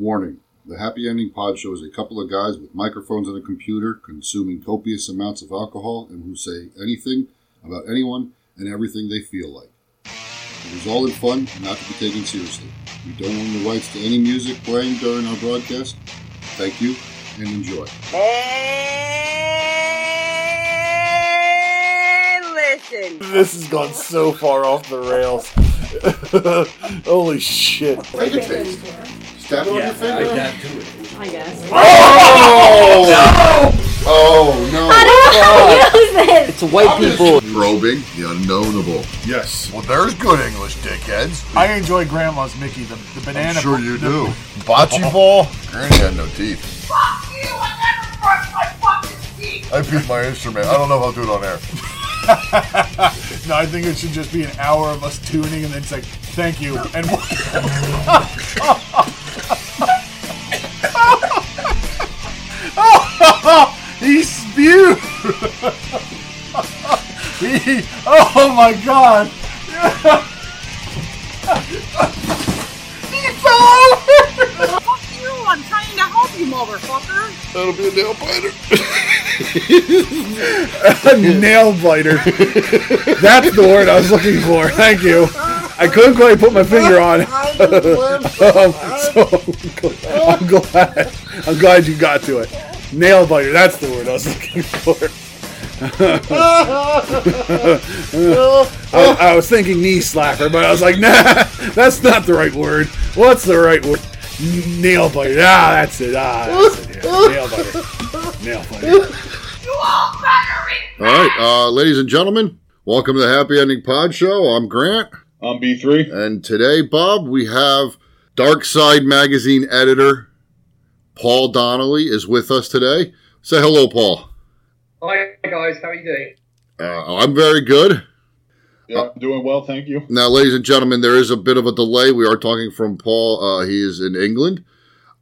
Warning. The Happy Ending Pod show is a couple of guys with microphones and a computer consuming copious amounts of alcohol and who say anything about anyone and everything they feel like. It is all in fun and not to be taken seriously. We don't own the rights to any music playing during our broadcast. Thank you and enjoy. And listen. This has gone so far off the rails. Holy shit. Take a taste. Stab it on your finger. Like that too. I guess. Oh! No! Oh, no. I don't know how to use this. It's white people. Probing the unknownable. Yes. Well, there's good English, dickheads. I enjoy Grandma's Mickey, the banana. I'm sure you do. Bocce ball. Granny had no teeth. Fuck you, I never brushed my fucking teeth. I beat my instrument. I don't know if I'll do it on air. No, I think it should just be an hour of us tuning, and then it's like, thank you, and he spewed! Oh my god! He fell over! Fuck you, I'm trying to help you, motherfucker! That'll be a nail biter. A nail biter. That's the word I was looking for, thank you. I couldn't quite put my finger on it. I'm glad you got to it. Nail biter, that's the word I was looking for. I was thinking knee slapper, but I was like, nah, that's not the right word. What's the right word? Nail biter. Ah, that's it. Yeah. Nail biter. You all better. All right, ladies and gentlemen, welcome to the Happy Ending Pod Show. I'm Grant. I'm B3. And today, Bob, we have Dark Side Magazine editor Paul Donnelly is with us today. Say hello, Paul. Hi, guys. How are you doing? I'm very good. Yeah, I'm doing well, thank you. Now, ladies and gentlemen, there is a bit of a delay. We are talking from Paul. He is in England,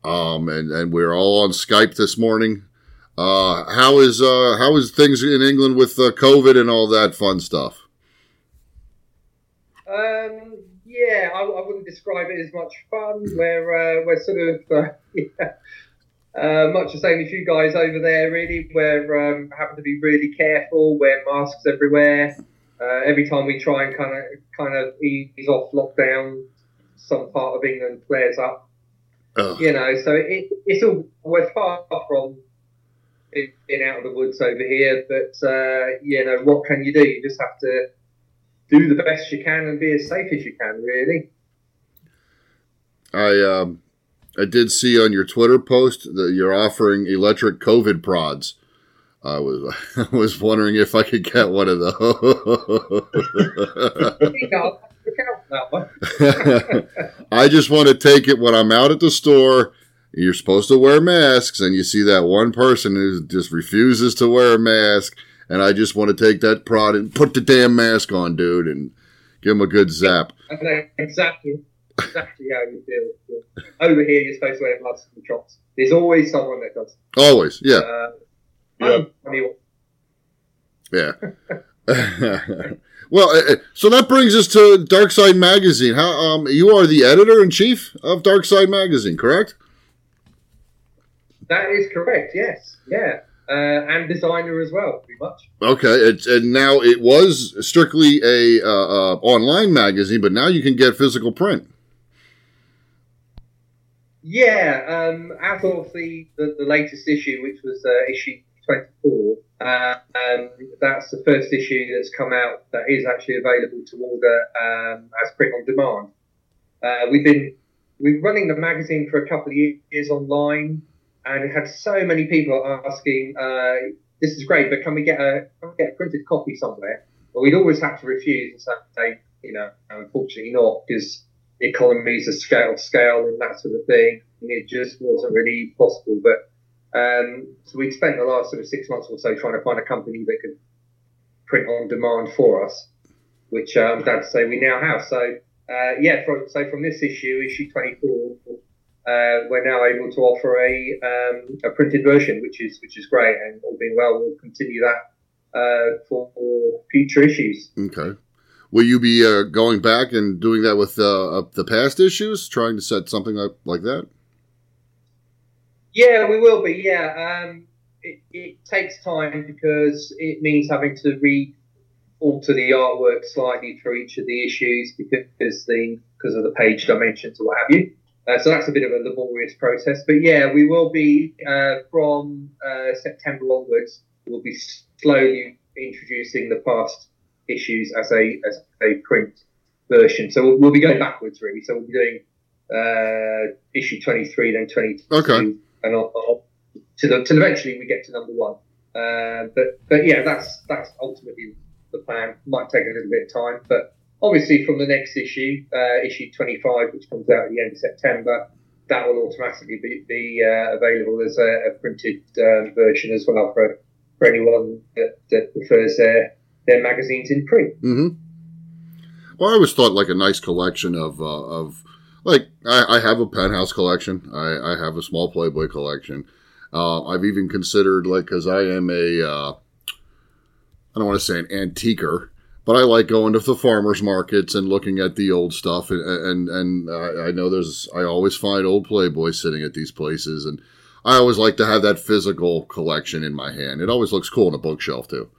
and we're all on Skype this morning. How is things in England with COVID and all that fun stuff? Yeah, I wouldn't describe it as much fun. We're sort of much the same as you guys over there, really. We're having to be really careful, wear masks everywhere. Every time we try and kind of ease off lockdown, some part of England flares up. Ugh. You know, so it's all, we're far from it being out of the woods over here. But you know, what can you do? You just have to do the best you can and be as safe as you can, really. I did see on your Twitter post that you're offering electric COVID prods. I was wondering if I could get one of those. I just want to take it when I'm out at the store. You're supposed to wear masks, and you see that one person who just refuses to wear a mask. And I just want to take that prod and put the damn mask on, dude, and give him a good zap. Okay, exactly how you feel. Over here, you're supposed to wear gloves and chops. There's always someone that does. Always, yeah. Yeah. Well, so that brings us to Dark Side Magazine. How you are the editor-in-chief of Dark Side Magazine, correct? That is correct, yes. Yeah. And designer as well, pretty much. Okay, and now it was strictly a online magazine, but now you can get physical print. Yeah, out of the latest issue, which was issue 24, that's the first issue that's come out that is actually available to order as print on demand. We've been running the magazine for a couple of years online. And it had so many people asking, this is great, but can we get a printed copy somewhere? Well, we'd always have to refuse and say, you know, unfortunately not, because economies of scale and that sort of thing. And it just wasn't really possible. But so we'd spent the last sort of 6 months or so trying to find a company that could print on demand for us, which I'm glad to say we now have. So, so from this issue, issue 24, we're now able to offer a printed version, which is great, and all being well, we'll continue that for future issues. Okay, will you be going back and doing that with the past issues, trying to set something up like that? Yeah, we will be. Yeah, it takes time because it means having to alter the artwork slightly for each of the issues because of the page dimensions or what have you. So that's a bit of a laborious process. But yeah, we will be from September onwards. We'll be slowly introducing the past issues as a print version. So we'll be going backwards really. So we'll be doing issue 23, then 22, okay, and on till eventually we get to number one. But yeah, that's ultimately the plan. Might take a little bit of time, but obviously from the next issue, issue 25, which comes out at the end of September, that will automatically be available as a printed version as well for anyone that prefers their magazines in print. Mm-hmm. Well, I always thought like a nice collection of like I have a Penthouse collection, I have a small Playboy collection. I've even considered like because I am I don't want to say an antiquer, but I like going to the farmers markets and looking at the old stuff. And I know I always find old Playboy sitting at these places, and I always like to have that physical collection in my hand. It always looks cool on a bookshelf too.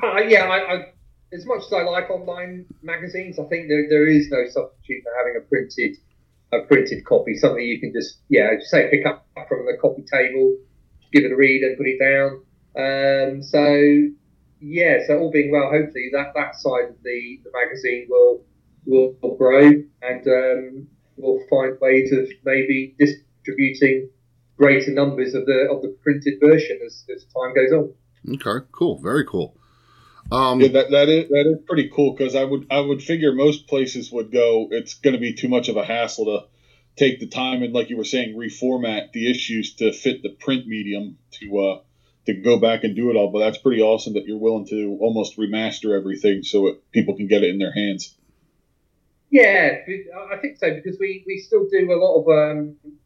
I as much as I like online magazines, I think there is no substitute for having a printed copy. Something you can just pick up from the coffee table, give it a read, and put it down. So all being well, hopefully that side of the magazine will grow, and we'll find ways of maybe distributing greater numbers of the printed version as time goes on. Okay, cool, very cool. That is pretty cool because I would figure most places would go. It's going to be too much of a hassle to take the time and, like you were saying, reformat the issues to fit the print medium to go back and do it all. But that's pretty awesome that you're willing to almost remaster everything so people can get it in their hands. Yeah, I think so because we still do a lot of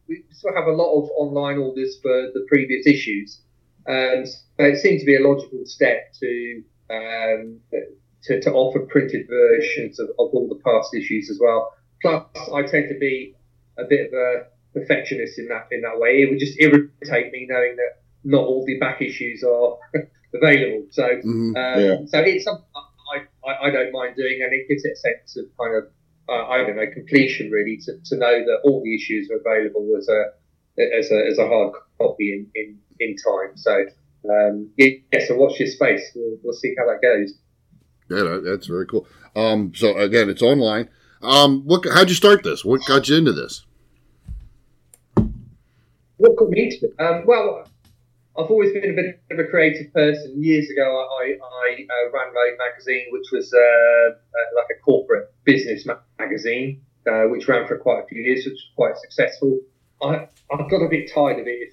we still have a lot of online orders for the previous issues. So it seems to be a logical step to offer printed versions of all the past issues as well. Plus, I tend to be a bit of a perfectionist in that way. It would just irritate me knowing that not all the back issues are available. So, So it's something I don't mind doing, and it gives it a sense of kind of completion really to know that all the issues are available as a hard copy in time. So. So watch this space. We'll see how that goes. Yeah, that's very cool. So again, it's online. How'd you start this? What got you into this? What got me into it? Well, I've always been a bit of a creative person. Years ago, I ran my own magazine, which was like a corporate business magazine, which ran for quite a few years, which was quite successful. I got a bit tired of it,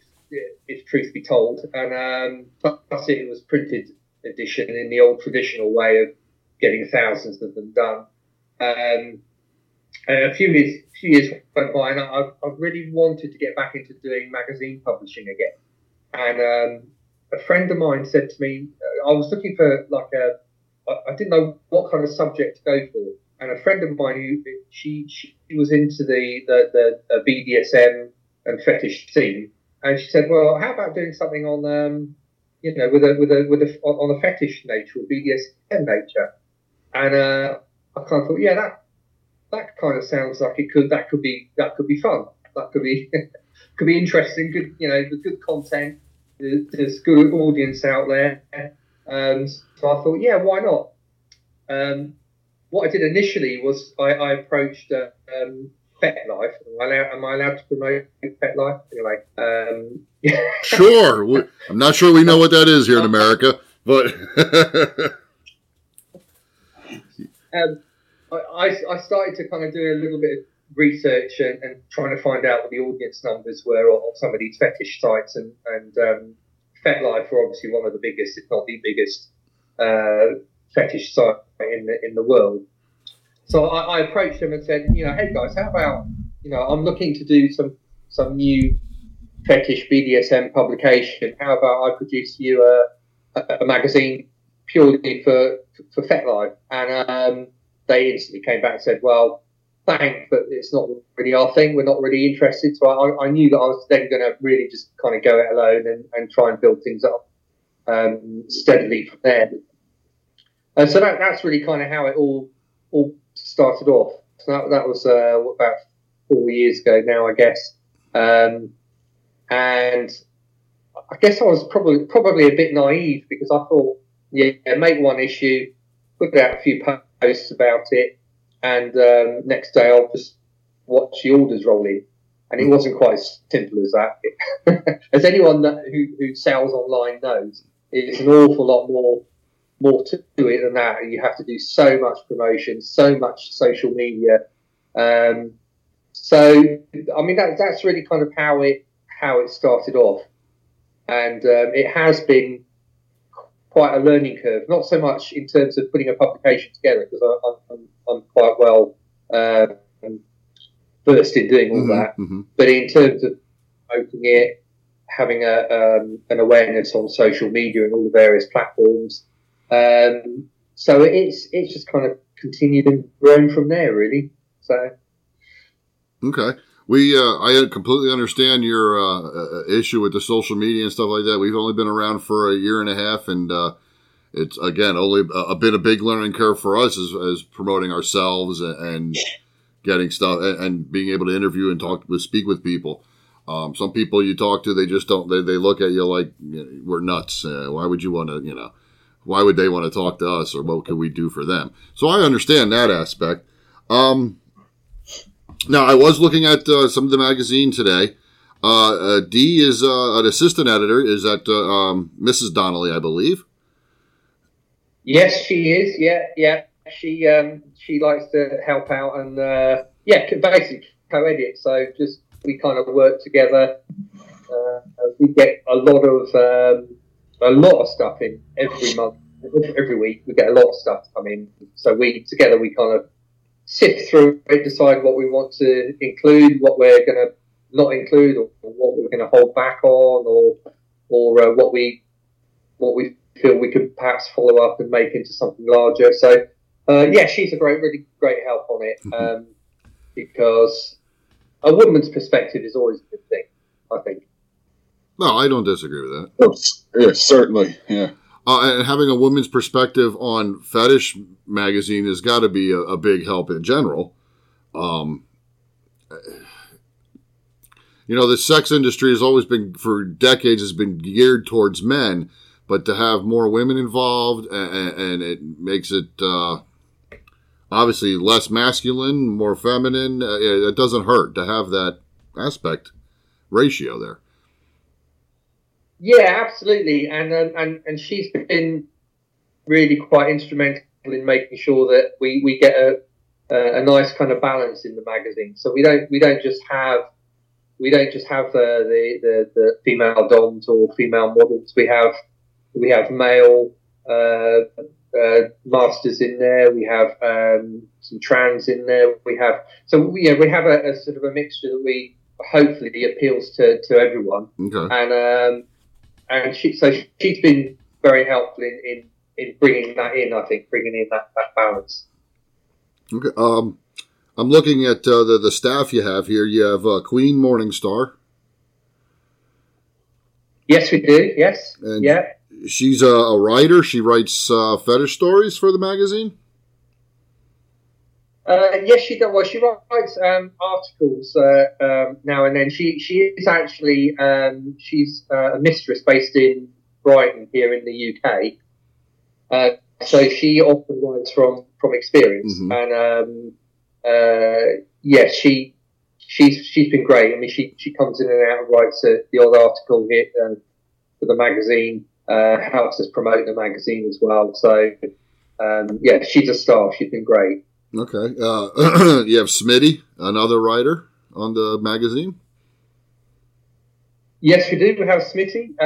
if truth be told, and plus it was printed edition in the old traditional way of getting thousands of them done. And a few years went by, and I really wanted to get back into doing magazine publishing again. And a friend of mine said to me, I was looking for I didn't know what kind of subject to go for, and a friend of mine who she was into the BDSM and fetish scene. And she said, "Well, how about doing something on, on a fetish nature, or BDSM nature?" And I kind of thought, yeah, that kind of sounds like that could be fun. That could be interesting. Good, the good content. There's good audience out there. So I thought, yeah, why not? What I did initially was I approached. FetLife. Am I allowed to promote FetLife? Anyway, sure. I'm not sure we know what that is here in America, but I started to kind of do a little bit of research and trying to find out what the audience numbers were on some of these fetish sites, and FetLife were obviously one of the biggest, if not the biggest, fetish site in the world. So I approached them and said, hey guys, how about, I'm looking to do some new fetish BDSM publication. How about I produce you a magazine purely for FetLife? And they instantly came back and said, well, thanked, but it's not really our thing. We're not really interested. So I knew that I was then going to really just kind of go it alone and try and build things up steadily from there. And so that's really kind of how it all started off. So that was about 4 years ago now, I guess. And I guess I was probably a bit naive because I thought, make one issue, put out a few posts about it, and next day I'll just watch the orders roll in. And it wasn't quite as simple as that. As anyone who sells online knows, it's an awful lot more to it than that. You have to do so much promotion, so much social media. So, I mean, that's really kind of how it started off. And it has been quite a learning curve, not so much in terms of putting a publication together, because I'm quite well versed in doing all that, but in terms of opening it, having an awareness on social media and all the various platforms. So it's just kind of continued and grown from there, really. So, okay. I completely understand your issue with the social media and stuff like that. We've only been around for a year and a half, and it's, again, only been a big learning curve for us as promoting ourselves and getting stuff and being able to interview and speak with people. Some people you talk to, they just don't. They look at you like, we're nuts. Why would you want to? Why would they want to talk to us, or what could we do for them? So I understand that aspect. Now, I was looking at some of the magazine today. Dee is an assistant editor. Is that Mrs. Donnelly, I believe? Yes, she is. Yeah. She likes to help out and, basically co-edit. So just we kind of work together. We get a lot of stuff in every month, every week. We get a lot of stuff coming. So we kind of sift through and decide what we want to include, what we're going to not include, or what we're going to hold back on, or what we feel we could perhaps follow up and make into something larger. So, she's a really great help on it, because a woman's perspective is always a good thing, I think. No, I don't disagree with that. Yeah, certainly, yeah. And having a woman's perspective on Fetish magazine has got to be a big help in general. The sex industry has always been, for decades, has been geared towards men, but to have more women involved, and it makes it obviously less masculine, more feminine. It doesn't hurt to have that aspect ratio there. Yeah, absolutely, and she's been really quite instrumental in making sure that we get a nice kind of balance in the magazine. So we don't just have the female doms or female models. We have male masters in there. We have some trans in there. We have a sort of a mixture that we hopefully appeals to everyone. Okay. And she's been very helpful in bringing that in, I think, that balance. Okay. I'm looking at the staff you have here. You have Queen Morningstar. Yes, we do. Yes. And she's a writer. She writes fetish stories for the magazine. Yes, she does. Well, she writes articles now and then. She is actually she's a mistress based in Brighton here in the UK. So she often writes from experience, and she's been great. I mean, she comes in and out and writes the odd article here for the magazine. Helps us promote the magazine as well. So she's a star. She's been great. Okay. You have Smitty, another writer on the magazine? Yes, we do. We have Smitty.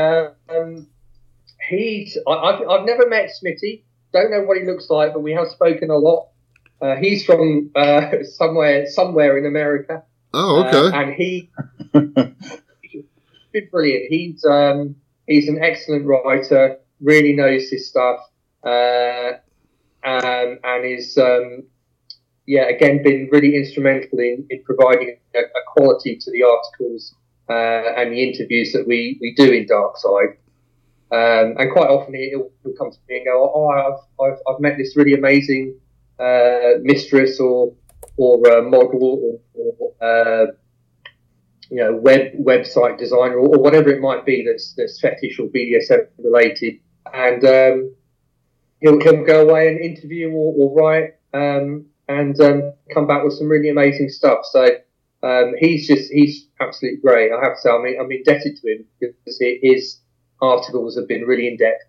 I've never met Smitty. Don't know what he looks like, but we have spoken a lot. He's from somewhere in America. Oh, okay. And he's been brilliant. He's an excellent writer, really knows his stuff, and is... yeah, again, been really instrumental in providing a quality to the articles and the interviews that we do in Dark Side. And quite often he'll come to me and go, I've met this really amazing mistress or model or website designer or whatever it might be that's fetish or BDSM related, and he'll go away and interview or write and come back with some really amazing stuff. So he's absolutely great. I have to say, I'm indebted to him because his articles have been really in depth,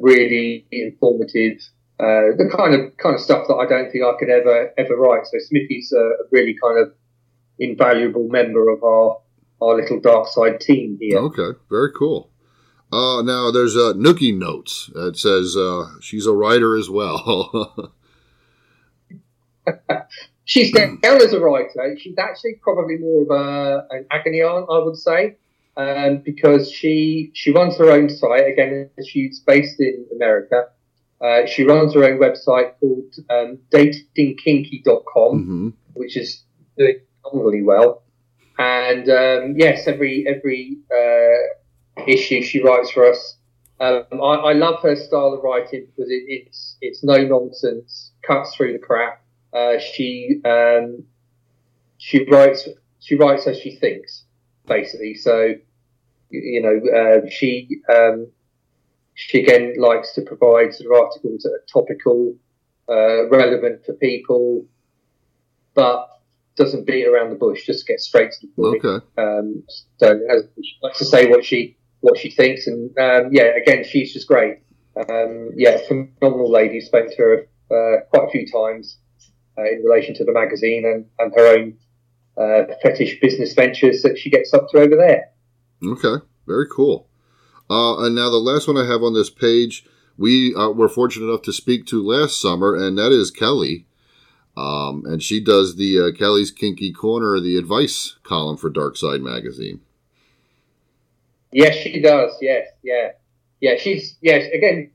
really informative, the kind of stuff that I don't think I could ever write. So Smitty's a really kind of invaluable member of our little Dark Side team here. Okay, very cool. Now there's Nookie Notes. It says she's a writer as well. She's down as a writer. She's actually probably more of an agony aunt, I would say, because she runs her own site. Again, she's based in America. She runs her own website called DatingKinky.com, mm-hmm. which is doing phenomenally well. And yes, every issue she writes for us. I love her style of writing because it's no nonsense, cuts through the crap. She writes as she thinks, basically. So she again likes to provide sort of articles that are topical, relevant for people, but doesn't beat around the bush. Just gets straight to the point. Okay. She likes to say what she thinks, and again, she's just great. Phenomenal lady. Spoke to her quite a few times in relation to the magazine and her own fetish business ventures that she gets up to over there. Okay, very cool. And now the last one I have on this page, we were fortunate enough to speak to last summer, and that is Kelly. And she does the Kelly's Kinky Corner, the advice column for Dark Side Magazine. Yes, she does. Yes, yeah. She's again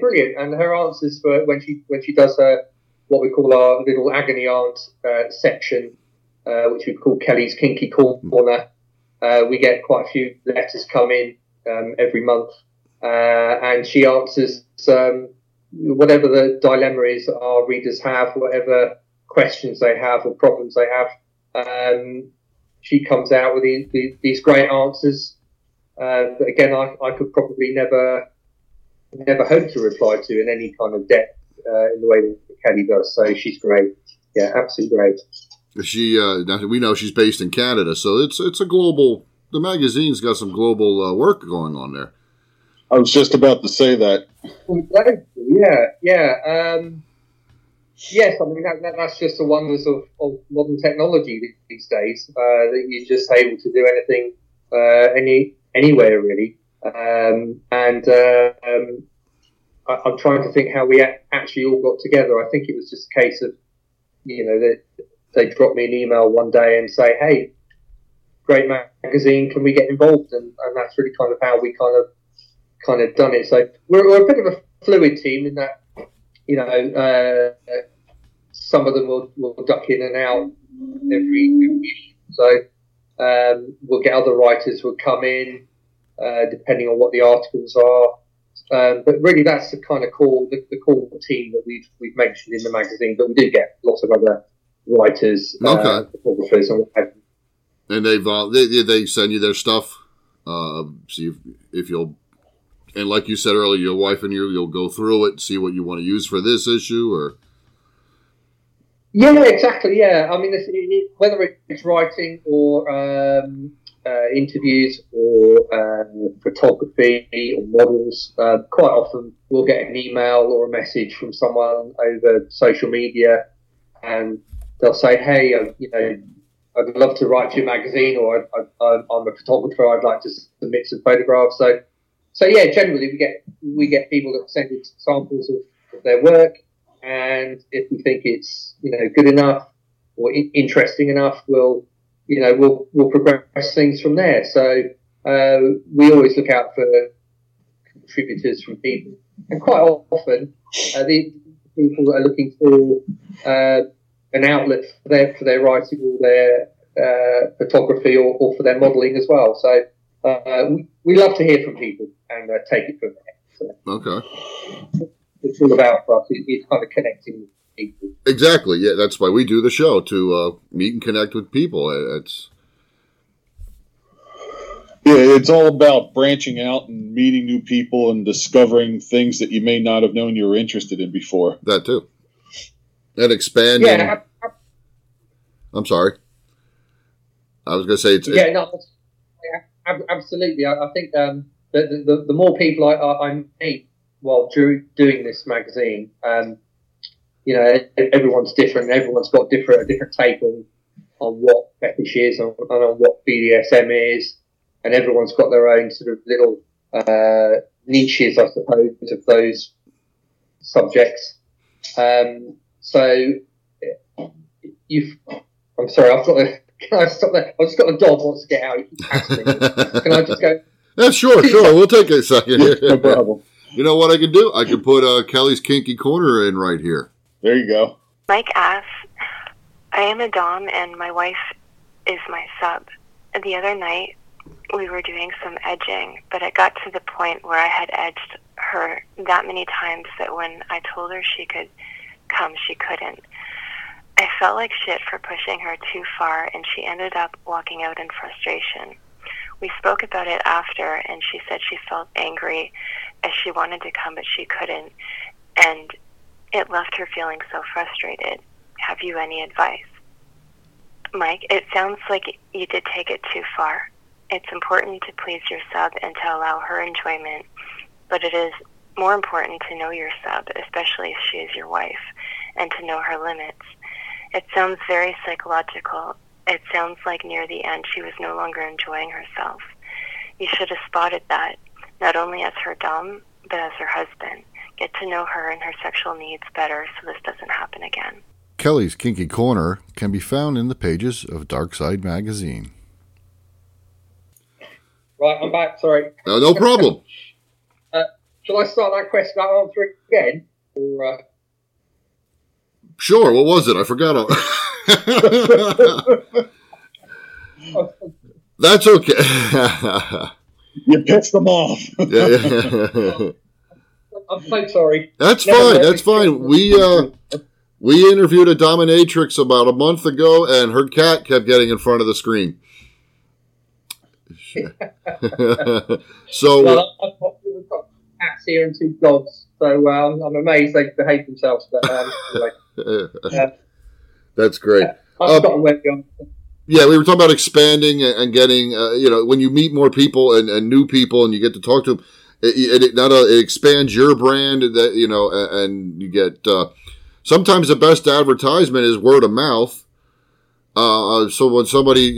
brilliant, and her answers for when she does her what we call our little agony aunt section, which we call Kelly's Kinky Corner. We get quite a few letters come in. Every month, and she answers whatever the dilemma is that our readers have, whatever questions they have or problems they have. She comes out with these great answers that, again, I could probably never hope to reply to in any kind of depth in the way that Kelly does. So she's great. Yeah, absolutely great. She we know she's based in Canada, so it's a global. The magazine's got some global work going on there. I was just about to say that. Yes, I mean, that's just the wonders of modern technology these days, that you're just able to do anything anywhere, really. I'm trying to think how we actually all got together. I think it was just a case of, they dropped me an email one day and say, hey, great magazine, can we get involved? And that's really kind of how we kind of done it. So we're a bit of a fluid team in that, some of them will duck in and out every issue. So we'll get other writers who will come in, depending on what the articles are. But really, that's the kind of core team that we've mentioned in the magazine. But we do get lots of other writers, photographers, and what have you. And they send you their stuff. See if you'll, and like you said earlier, your wife and you'll go through it and see what you want to use for this issue, or yeah, exactly, yeah. I mean, whether it's writing or interviews or photography or models, quite often we'll get an email or a message from someone over social media, and they'll say, "Hey, I'd love to write for your magazine," or I'm a photographer, I'd like to submit some photographs. So yeah, generally we get people that send us samples of their work, and if we think it's good enough or interesting enough, we'll progress things from there. So we always look out for contributors from people, and quite often people that are looking for an outlet for their writing or their photography or for their modelling as well. So we love to hear from people and take it from there. So. Okay. It's all about for us. It's kind of connecting with people. Exactly. Yeah, that's why we do the show, to meet and connect with people. It's all about branching out and meeting new people and discovering things that you may not have known you were interested in before. That too. And expanding. Yeah, I'm sorry. I was going to say it's... Yeah, no, yeah, absolutely. I think the more people I meet while doing this magazine, everyone's different. Everyone's got a different take on what fetish is and on what BDSM is. And everyone's got their own sort of little niches, I suppose, of those subjects. So I'm sorry, I've got the... Can I stop there? I've just got the dog wants to get out. Can I just go? Yeah, sure. We'll take a second. No problem. You know what I can do? I can put Kelly's Kinky Corner in right here. There you go. Mike asks, I am a dom and my wife is my sub. And the other night, we were doing some edging, but it got to the point where I had edged her that many times that when I told her she could come, she couldn't. I felt like shit for pushing her too far, and she ended up walking out in frustration. We spoke about it after, and she said she felt angry as she wanted to come, but she couldn't, and it left her feeling so frustrated. Have you any advice? Mike, it sounds like you did take it too far. It's important to please your sub and to allow her enjoyment, but it is more important to know your sub, especially if she is your wife, and to know her limits. It sounds very psychological. It sounds like near the end she was no longer enjoying herself. You should have spotted that, not only as her dom, but as her husband. Get to know her and her sexual needs better so this doesn't happen again. Kelly's Kinky Corner can be found in the pages of Dark Side Magazine. Right, I'm back, sorry. No problem. Shall I start that question, that answer again? Or... Sure, what was it? I forgot. That's okay. You pissed them off. Yeah. I'm so sorry. That's fine. We interviewed a dominatrix about a month ago, and her cat kept getting in front of the screen. So... Well, I've got cats here and two dogs, so I'm amazed they behave themselves. But anyway. That's great. I've got to work on. Yeah, we were talking about expanding and getting, when you meet more people and new people and you get to talk to them, it expands your brand, that, and you get, sometimes the best advertisement is word of mouth. So when somebody,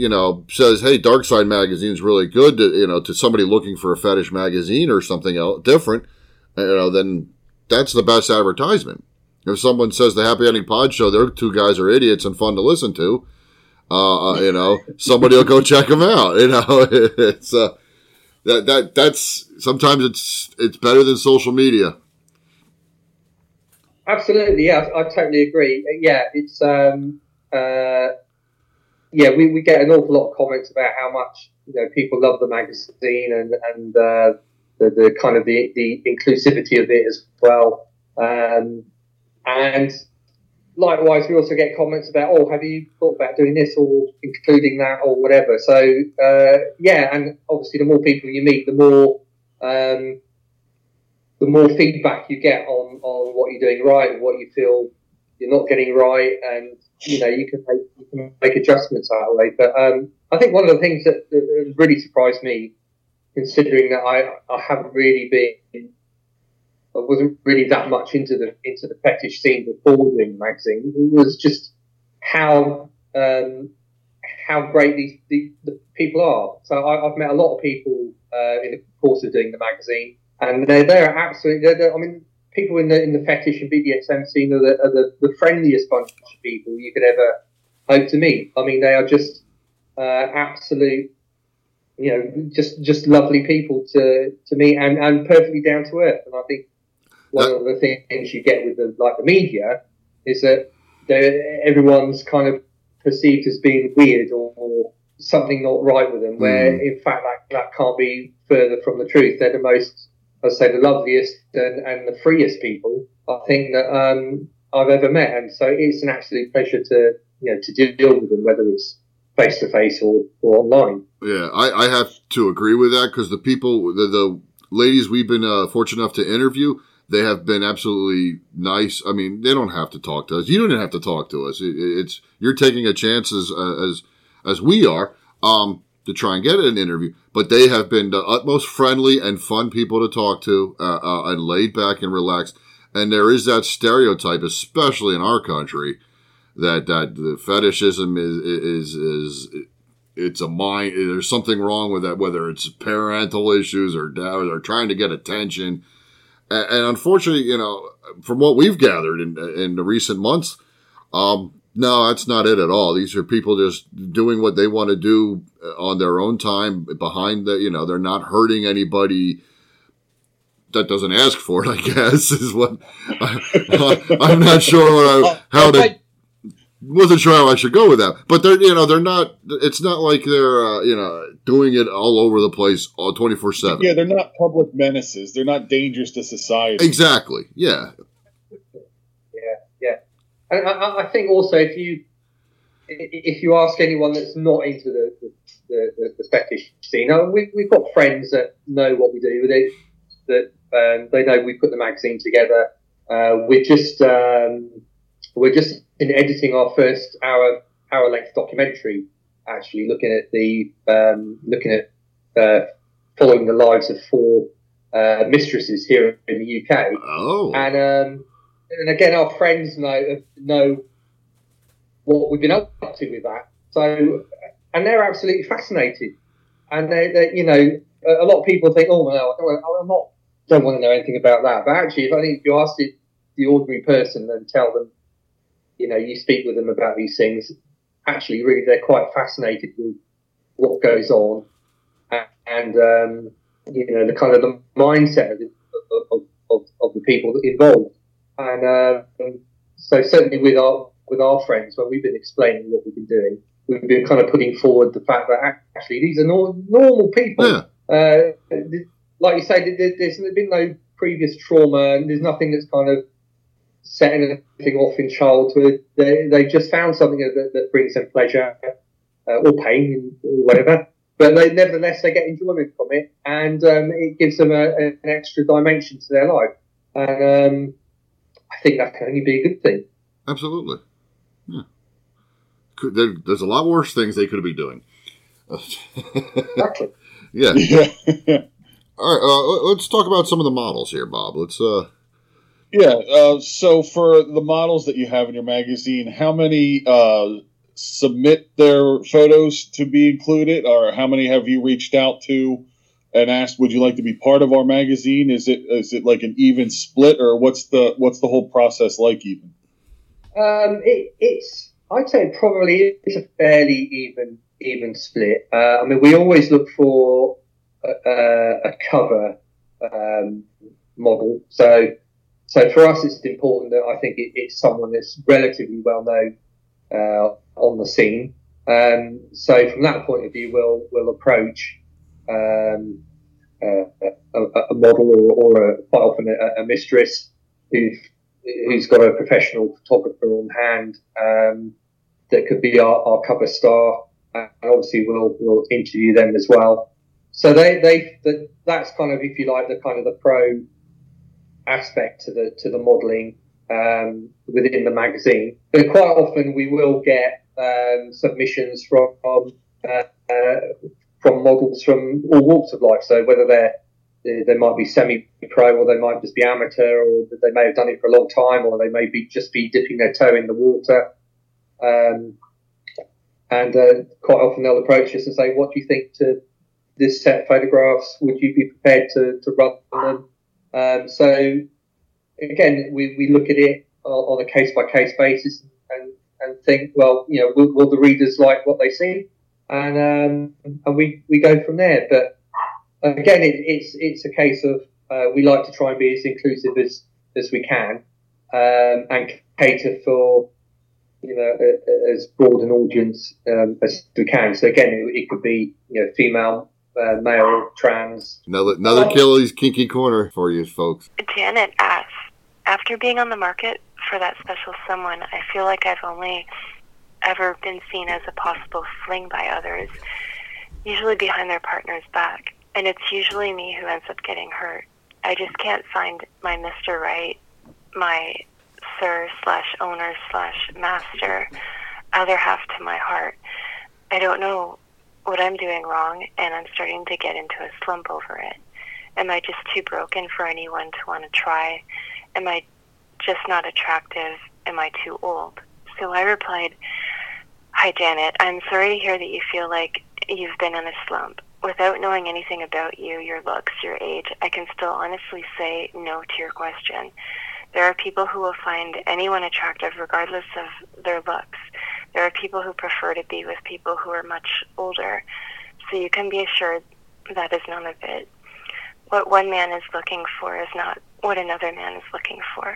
says, hey, Dark Side Magazine is really good to somebody looking for a fetish magazine or something else different, then that's the best advertisement. If someone says the Happy Ending Pod Show, their two guys are idiots and fun to listen to, somebody will go check them out. It's that's sometimes it's better than social media. Absolutely, yeah, I totally agree. Yeah, it's we get an awful lot of comments about how much people love the magazine and the kind of the inclusivity of it as well. And likewise, we also get comments about, have you thought about doing this or including that or whatever? So, and obviously the more people you meet, the more feedback you get on what you're doing right and what you feel you're not getting right. And, you can make adjustments that way. But I think one of the things that really surprised me, considering that I haven't really been... I wasn't really that much into the fetish scene before doing the magazine. It was just how great the people are. So I've met a lot of people in the course of doing the magazine, and they're absolutely. People in the fetish and BDSM scene are the friendliest bunch of people you could ever hope to meet. They are just absolute. Just lovely people to meet and perfectly down to earth. And I think One of the things you get with the media is that everyone's kind of perceived as being weird or something not right with them, where in fact that can't be further from the truth. They're the most, I'd say, the loveliest and the freest people I think that I've ever met, and so it's an absolute pleasure to to deal with them, whether it's face to face or online. Yeah, I have to agree with that, because the people, the ladies we've been fortunate enough to interview, they have been absolutely nice. I mean, they don't have to talk to us. You don't have to talk to us. It's you're taking a chance as we are to try and get an interview, but they have been the utmost friendly and fun people to talk to, and laid back and relaxed. And there is that stereotype, especially in our country, that the fetishism is it's a mind. There's something wrong with that, whether it's parental issues or dads or trying to get attention. And unfortunately, from what we've gathered in the recent months, no, that's not it at all. These are people just doing what they want to do on their own time behind they're not hurting anybody that doesn't ask for it, I guess, is what I'm not sure wasn't sure how I should go with that. But they're, they're not, it's not like they're, doing it all over the place 24/7. Yeah, they're not public menaces. They're not dangerous to society. Exactly. Yeah. And I think also if you ask anyone that's not into the fetish scene, we've got friends that know what we do with it, that they know we put the magazine together. We're just in editing our first hour length documentary, actually looking at following the lives of four mistresses here in the UK. Oh, and again, our friends know what we've been up to with that. So, and they're absolutely fascinated. And they, a lot of people think, oh, no, I don't want to know anything about that. But actually, if you ask the ordinary person and tell them, you speak with them about these things, actually, really, they're quite fascinated with what goes on and the kind of the mindset of the people involved. And so certainly with our friends, when we've been explaining what we've been doing, we've been kind of putting forward the fact that actually these are normal people. Yeah. Like you say, there's been no previous trauma, and there's nothing that's kind of set anything off in childhood. They've just found something that brings them pleasure or pain or whatever. But nevertheless, they get enjoyment from it, and it gives them an extra dimension to their life. And I think that can only be a good thing. Absolutely. Yeah. There's a lot worse things they could be doing. Exactly. Yeah. All right. Let's talk about some of the models here, Bob. So for the models that you have in your magazine, how many submit their photos to be included, or how many have you reached out to and asked, would you like to be part of our magazine? Is it like an even split, or what's the whole process like even? It's I'd say probably it's a fairly even split. I mean, we always look for a cover model. So for us, it's important that I think it's someone that's relatively well known on the scene. So from that point of view, we'll approach a model or quite often a mistress who's got a professional photographer on hand that could be our cover star, and obviously we'll interview them as well. So that's kind of, if you like, the kind of the pro aspect to the modelling within the magazine. But quite often we will get submissions from models from all walks of life. So whether they might be semi-pro, or they might just be amateur, or they may have done it for a long time, or they may be just be dipping their toe in the water. Quite often they'll approach us and say, what do you think to this set of photographs? Would you be prepared to run them? So again, we look at it on a case-by-case basis and think, well, will the readers like what they see? And we go from there. But again, it's a case of we like to try and be as inclusive as as we can, and cater for, you know, as broad an audience as we can. So again, it could be, you know, female, male, trans. Another Kelly's Kinky Corner for you folks. Janet asks, after being on the market for that special someone, I feel like I've only ever been seen as a possible fling by others, usually behind their partner's back. And it's usually me who ends up getting hurt. I just can't find my Mr. Right, my sir/owner/master, other half to my heart. I don't know what I'm doing wrong, and I'm starting to get into a slump over it. Am I just too broken for anyone to want to try? Am I just not attractive? Am I too old? So I replied, "Hi, Janet. I'm sorry to hear that you feel like you've been in a slump. Without knowing anything about you, your looks, your age, I can still honestly say no to your question. There are people who will find anyone attractive regardless of their looks. There are people who prefer to be with people who are much older, so you can be assured that is none of it. What one man is looking for is not what another man is looking for.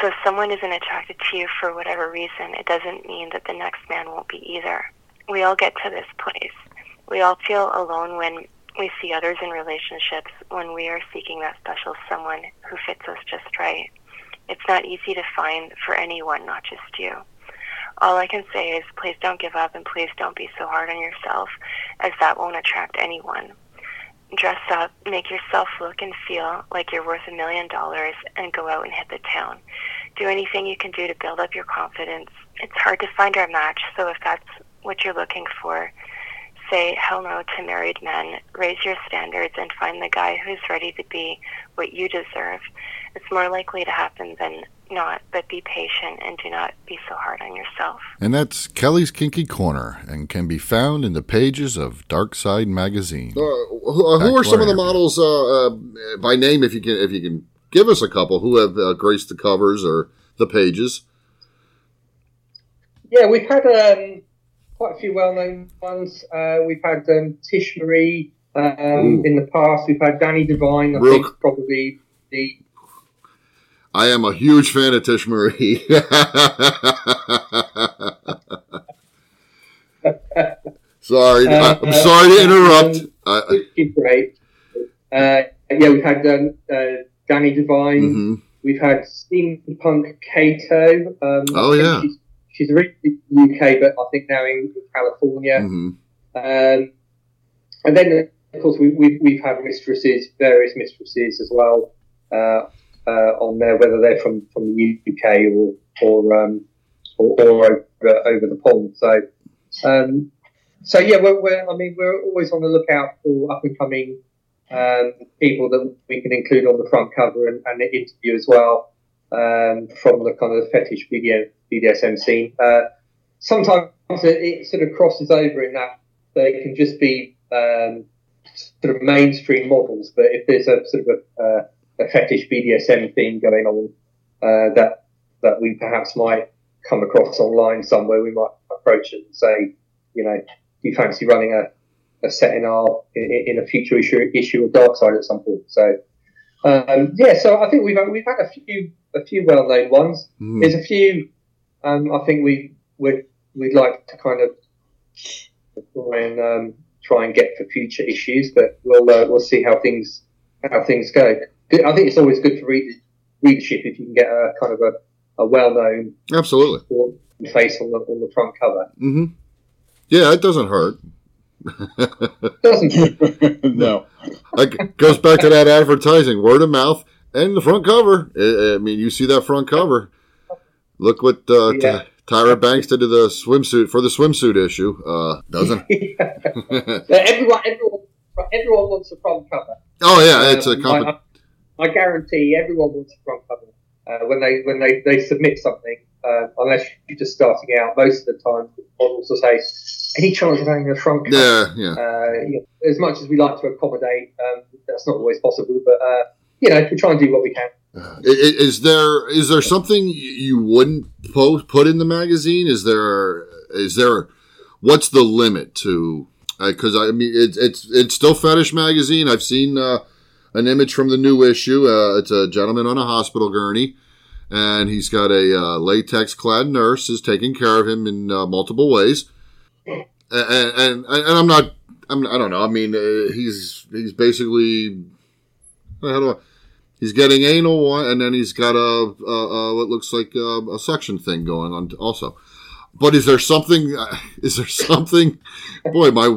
So if someone isn't attracted to you for whatever reason, it doesn't mean that the next man won't be either. We all get to this place. We all feel alone when we see others in relationships, when we are seeking that special someone who fits us just right. It's not easy to find for anyone, not just you. All I can say is please don't give up and please don't be so hard on yourself, as that won't attract anyone. Dress up, make yourself look and feel like you're worth $1 million, and go out and hit the town. Do anything you can do to build up your confidence. It's hard to find our match, so if that's what you're looking for, say hell no to married men. Raise your standards and find the guy who's ready to be what you deserve. It's more likely to happen than not, but be patient and do not be so hard on yourself." And that's Kelly's Kinky Corner, and can be found in the pages of Dark Side Magazine. Who are some of the models by name, if you can give us a couple who have graced the covers or the pages? Yeah, we've had quite a few well-known ones. We've had Tish Marie in the past. We've had Danny Devine. I think probably the... I am a huge fan of Tish Marie. Sorry, I'm sorry to interrupt. She's great. We've had Danny Devine. Mm-hmm. We've had steampunk Kato. Oh yeah. She's originally from the UK, but I think now in California. Mm-hmm. And then, of course, we've had various mistresses as well on there, whether they're from the UK or over the pond. So yeah, we're always on the lookout for up and coming people that we can include on the front cover and the interview as well. From the kind of fetish BDSM scene. Sometimes it sort of crosses over in that they can just be sort of mainstream models, but if there's a sort of a fetish BDSM theme going on that we perhaps might come across online somewhere, we might approach it and say, you know, do you fancy running a set in a future issue of Dark Side at some point? So, so I think we've had a few well-known ones. Mm. There's a few I think we'd like to kind of try and get for future issues, but we'll see how things go. I think it's always good for readership if you can get a kind of a well-known absolutely face on the front cover. Mm-hmm. Yeah, it doesn't hurt. No. It goes back to that advertising, word of mouth. And the front cover. I mean, you see that front cover. Look what Tyra Banks did to the swimsuit for the swimsuit issue. Doesn't everyone wants a front cover? Oh yeah, it's a I guarantee everyone wants a front cover when they submit something. Unless you're just starting out, most of the time models will say, "Any chance of having a front cover?" Yeah, yeah. As much as we like to accommodate, that's not always possible, but. You know, we try and do what we can. Is there something you wouldn't put in the magazine? Is there? What's the limit to? Because I mean, it's still fetish magazine. I've seen an image from the new issue. It's a gentleman on a hospital gurney, and he's got a latex-clad nurse who's taking care of him in multiple ways. And I don't know. I mean, he's basically, he's getting anal one, and then he's got a what looks like a suction thing going on also. But is there something? Boy, my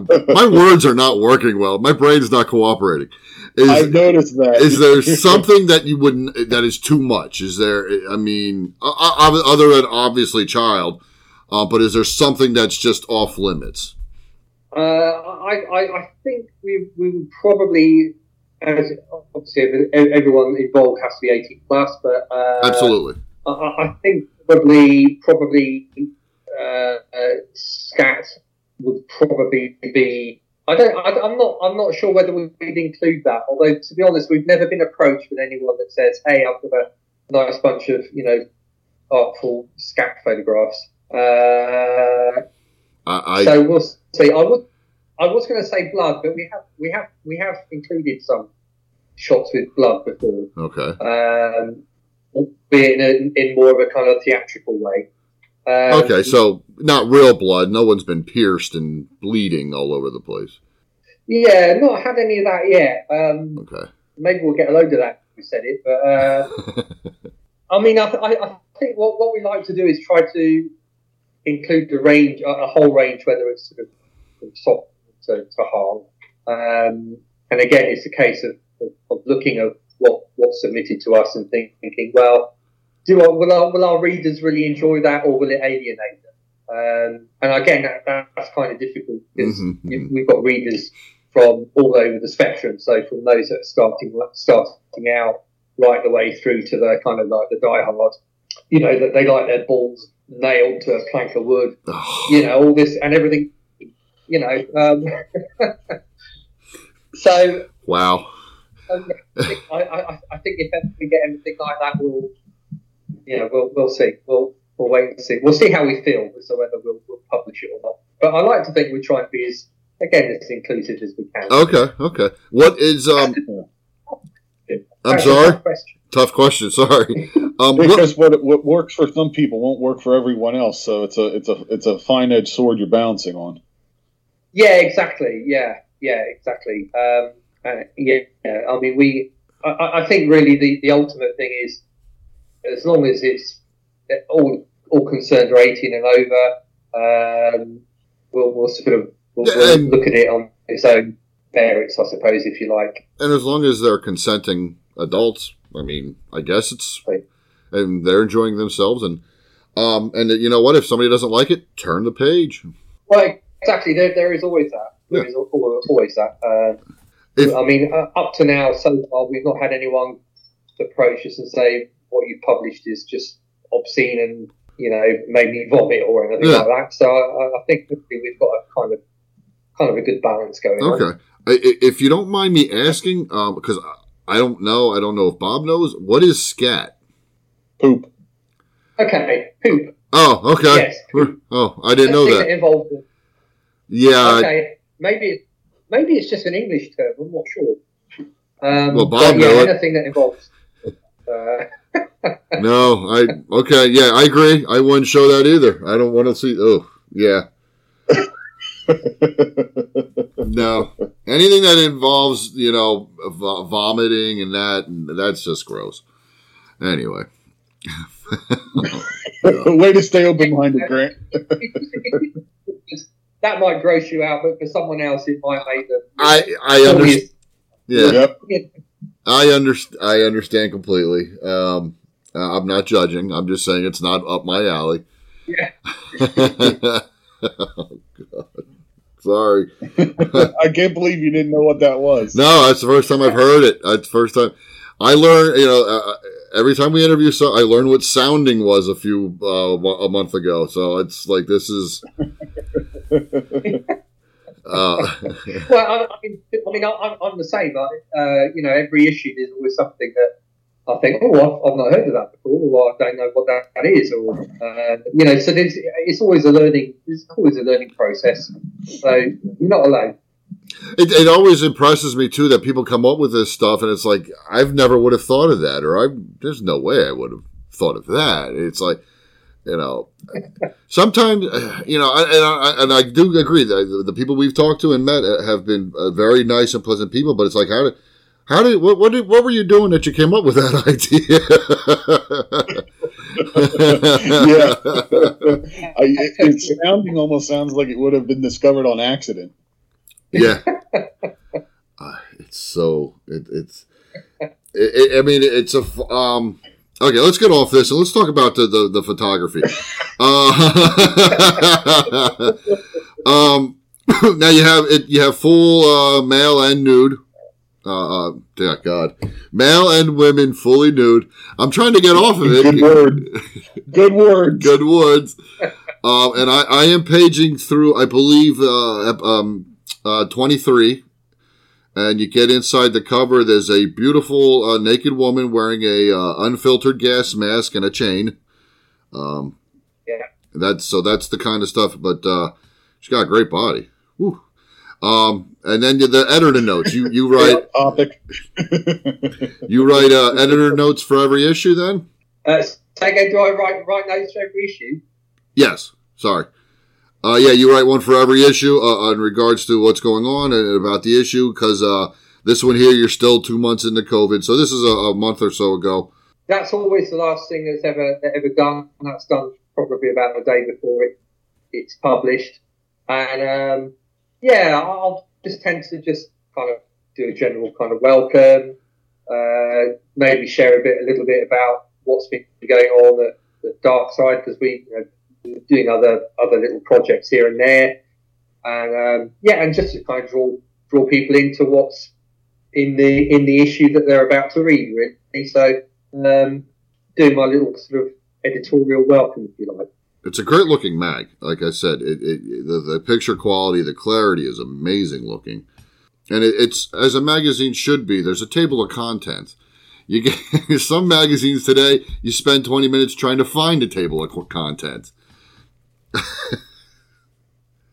words are not working well. My brain's not cooperating. I've noticed that. Is there something that you wouldn't? That is too much. Is there? I mean, other than obviously child, but is there something that's just off limits? I think we would probably, as obviously everyone involved has to be 18 plus, but absolutely. I think probably. Scat would probably be. I'm not sure whether we'd include that. Although, to be honest, we've never been approached with anyone that says, "Hey, I've got a nice bunch of artful scat photographs." So we'll see. I was going to say blood, but we have included some shots with blood before. Okay. Albeit in more of a kind of theatrical way. Okay, so not real blood. No one's been pierced and bleeding all over the place. Yeah, not had any of that yet. Okay. Maybe we'll get a load of that if we said it. But I mean, I think what we like to do is try to include the range, a whole range, whether it's sort of from soft to hard. And again, it's a case of looking at what's submitted to us and thinking, well, will our readers really enjoy that, or will it alienate them? And again, that's kind of difficult because we've got readers from all over the spectrum. So from those that are starting out right the way through to the kind of like the diehard, that they like their balls nailed to a plank of wood, all this and everything, so wow. I think if we get anything like that, we'll. Yeah, we'll see. We'll wait and see. We'll see how we feel as to whether we'll publish it or not. But I like to think we try and be as inclusive as we can. Okay. What is I'm sorry. Tough question. Sorry. Because what works for some people won't work for everyone else. So it's a fine-edged sword you're balancing on. Yeah. Exactly. Yeah. Exactly. I mean, I think really the ultimate thing is, as long as it's all concerned are 18 and over, we'll look at it on its own merits, I suppose, if you like. And as long as they're consenting adults, I mean, I guess it's right. And they're enjoying themselves. And you know what? If somebody doesn't like it, turn the page. Right, exactly. There is always that. There is always that. Up to now, so far, we've not had anyone approach us and say, what you published is just obscene and made me vomit or anything like that. So I think we've got a kind of a good balance going on. Okay, if you don't mind me asking, because I don't know if Bob knows, what is scat? Poop. Okay, poop. Oh, okay. Yes, poop. Oh, I didn't know that. Involved. Yeah. Okay, maybe it's just an English term. I'm not sure. Well, Bob knows anything that involves. No, I agree. I wouldn't show that either. I don't want to see. Oh, yeah. No, anything that involves vomiting and that's just gross. Anyway, way to stay open-minded, Grant. That might gross you out, but for someone else, it might make them. I understand. Yeah. Yep. I understand completely. I'm not judging. I'm just saying it's not up my alley. Yeah. Oh, God. Sorry. I can't believe you didn't know what that was. No, that's the first time I've heard it. That's the first time. I learned, every time we interview, I learned what sounding was a month ago. So it's like this is... Well, I mean, I'm the same. Every issue there's always something that I think, I've not heard of that before, or I don't know what that is, or So it's always a learning process. So you're not alone. It always impresses me, too, that people come up with this stuff, and it's like, I've never would have thought of that, or there's no way I would have thought of that. It's like, you know, sometimes, you know, and I do agree that the people we've talked to and met have been very nice and pleasant people, but it's like, what were you doing that you came up with that idea? Yeah. It's sounding almost sounds like it would have been discovered on accident. Yeah. Okay, let's get off this and let's talk about the photography. Now you have full male and nude. God. Male and women fully nude. I'm trying to get off of it. Good word. Good words. Good words. And I am paging through, I believe, 23. And you get inside the cover. There's a beautiful naked woman wearing a unfiltered gas mask and a chain. Yeah. That's the kind of stuff. But she's got a great body. Woo. And then the editor notes. You write topic. You write editor notes for every issue. Then. Do I write notes for every issue? Yes. Sorry. You write one for every issue in regards to what's going on and about the issue, because this one here, you're still 2 months into COVID, so this is a month or so ago. That's always the last thing that's ever done, and that's done probably about the day before it's published. And I'll just tend to just kind of do a general kind of welcome, maybe share a little bit about what's been going on at the Dark Side, because we, you know, doing other little projects here and there, and and just to kind of draw people into what's in the issue that they're about to read, really. So doing my little sort of editorial welcome, if you like. It's a great looking mag. Like I said, the picture quality, the clarity is amazing looking, and it's as a magazine should be. There's a table of contents. You get some magazines today, you spend 20 minutes trying to find a table of contents. I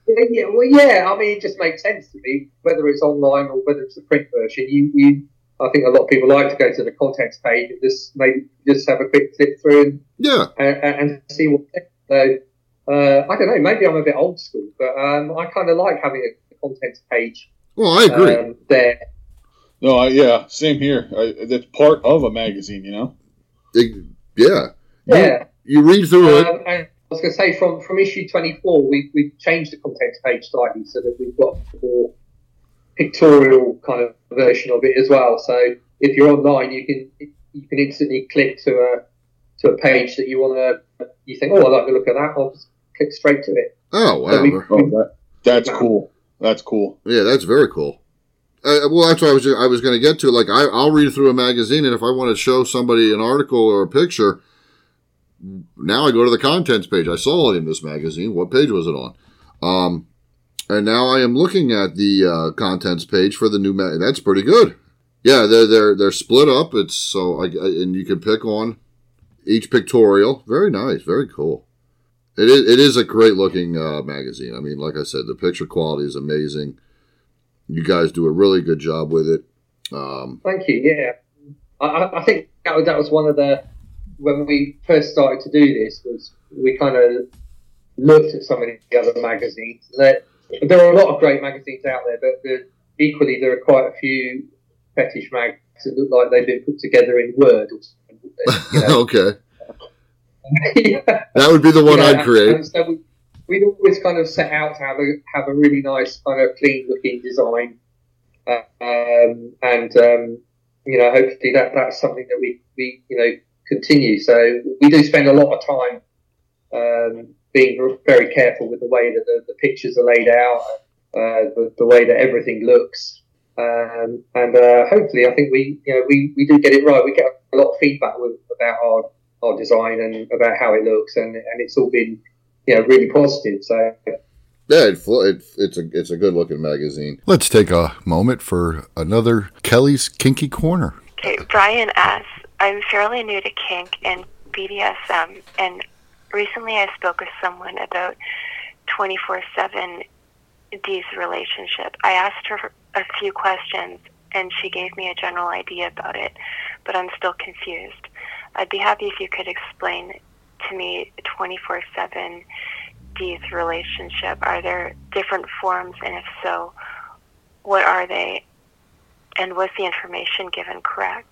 mean, it just makes sense to me, whether it's online or whether it's the print version. You I think a lot of people like to go to the context page and just have a quick flip through and see what. So I don't know, maybe I'm a bit old school, but I kind of like having a context page. Well, I agree. There. No, same here. That's part of a magazine, you know. You read through it. And I was going to say, from issue 24, we've changed the context page slightly so that we've got a more pictorial kind of version of it as well. So if you're online, you can instantly click to a page that you think, oh, I'd like to look at that. I'll just click straight to it. Oh, wow. So that's cool. That's cool. Yeah, that's very cool. Well, that's what I was going to get to. Like, I'll read through a magazine, and if I want to show somebody an article or a picture, now I go to the contents page. I saw it in this magazine. What page was it on? And now I am looking at the contents page for the new magazine. That's pretty good. Yeah, they're split up. It's so and you can pick on each pictorial. Very nice. Very cool. It is a great looking magazine. I mean, like I said, the picture quality is amazing. You guys do a really good job with it. Thank you. Yeah, I think that was one of the, when we first started to do this, was we kind of looked at some of the other magazines. There are a lot of great magazines out there, but equally there are quite a few fetish mags that look like they've been put together in Word or something. You know? Okay. Yeah. That would be the one I'd create. We'd always kind of set out to have a really nice kind of clean looking design, you know, hopefully that's something that we you know continue. So we do spend a lot of time being very careful with the way that the pictures are laid out, the way that everything looks, hopefully I think we do get it right. We get a lot of feedback about our design and about how it looks, and it's all been, you know, really positive. So yeah, it's a good looking magazine. Let's take a moment for another Kelly's Kinky Corner. Okay, Brian S. I'm fairly new to kink and BDSM, and recently I spoke with someone about 24/7 Dee's relationship. I asked her a few questions, and she gave me a general idea about it, but I'm still confused. I'd be happy if you could explain to me 24/7 Dee's relationship. Are there different forms, and if so, what are they, and was the information given correct?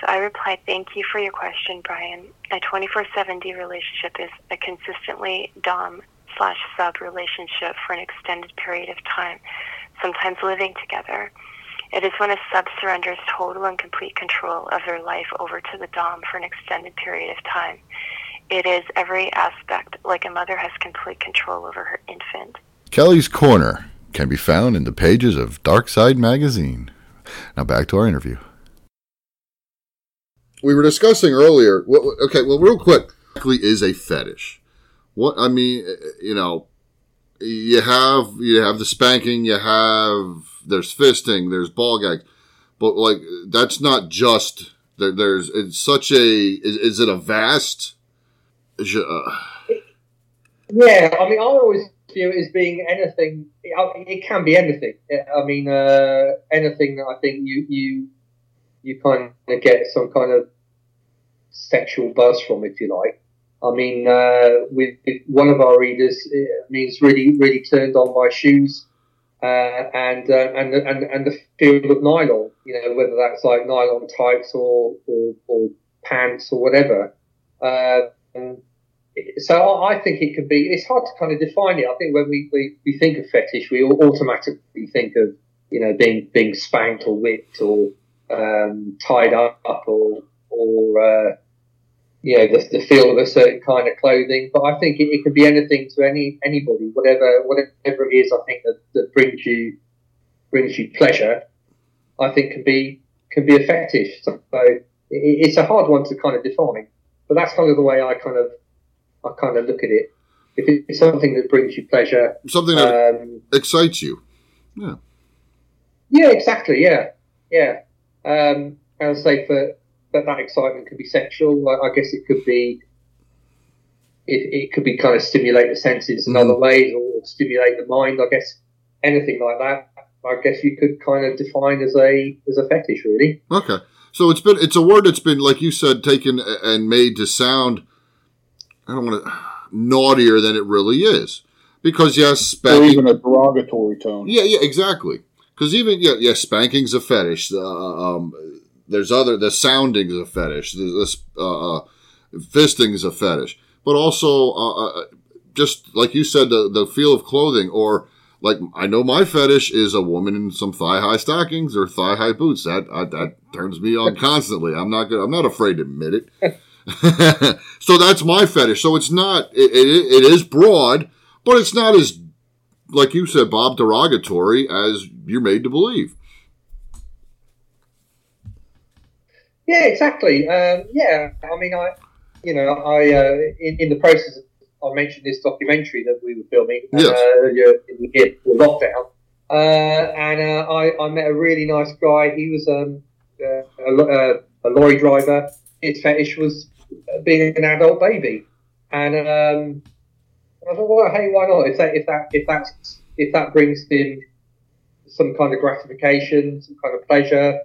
So I replied, thank you for your question, Brian. A 24/7 Dee relationship is a consistently Dom/sub relationship for an extended period of time, sometimes living together. It is when a sub surrenders total and complete control of their life over to the Dom for an extended period of time. It is every aspect, like a mother has complete control over her infant. Kelly's Corner can be found in the pages of Dark Side Magazine. Now back to our interview. We were discussing earlier, real quick, is a fetish. What, I mean, you know, you have the spanking, there's fisting, there's ball gags, but like, that's not just, is it a vast? Yeah, I mean, I always view it as being anything, it can be anything. I mean, anything that I think you kind of get some kind of sexual buzz from, if you like. I mean, with one of our readers, I mean, it's really, really turned on by shoes and the field of nylon. You know, whether that's like nylon tights or pants or whatever. So I think it could be. It's hard to kind of define it. I think when we think of fetish, we automatically think of, you know, being spanked or whipped or tied up or the feel of a certain kind of clothing, but I think it could be anything to anybody, whatever it is. I think that brings you pleasure, I think can be a fetish. So it's a hard one to kind of define, but that's kind of the way I kind of look at it. If it's something that brings you pleasure, something that excites you, yeah, exactly, yeah. I'd say for that excitement could be sexual. I guess it could be. It could be kind of stimulate the senses in other ways, or stimulate the mind. I guess anything like that. I guess you could kind of define as a fetish, really. Okay, so it's a word that's been, like you said, taken and made to sound, I don't want to, naughtier than it really is, because yes, spanking, or even a derogatory tone. Yeah, exactly. Because even spanking's a fetish. There's other, the sounding's a fetish, the fisting's a fetish, but also just like you said, the feel of clothing, or like, I know my fetish is a woman in some thigh high stockings or thigh high boots. That turns me on constantly. I'm not afraid to admit it. So that's my fetish. So it's not. It is broad, but it's not as, like you said, Bob, derogatory as you're made to believe. Yeah, exactly. I mean, I in the process, I mentioned this documentary that we were filming earlier in the year before lockdown, and I met a really nice guy. He was a lorry driver. His fetish was being an adult baby, and I thought, well, hey, why not? If that brings him some kind of gratification, some kind of pleasure.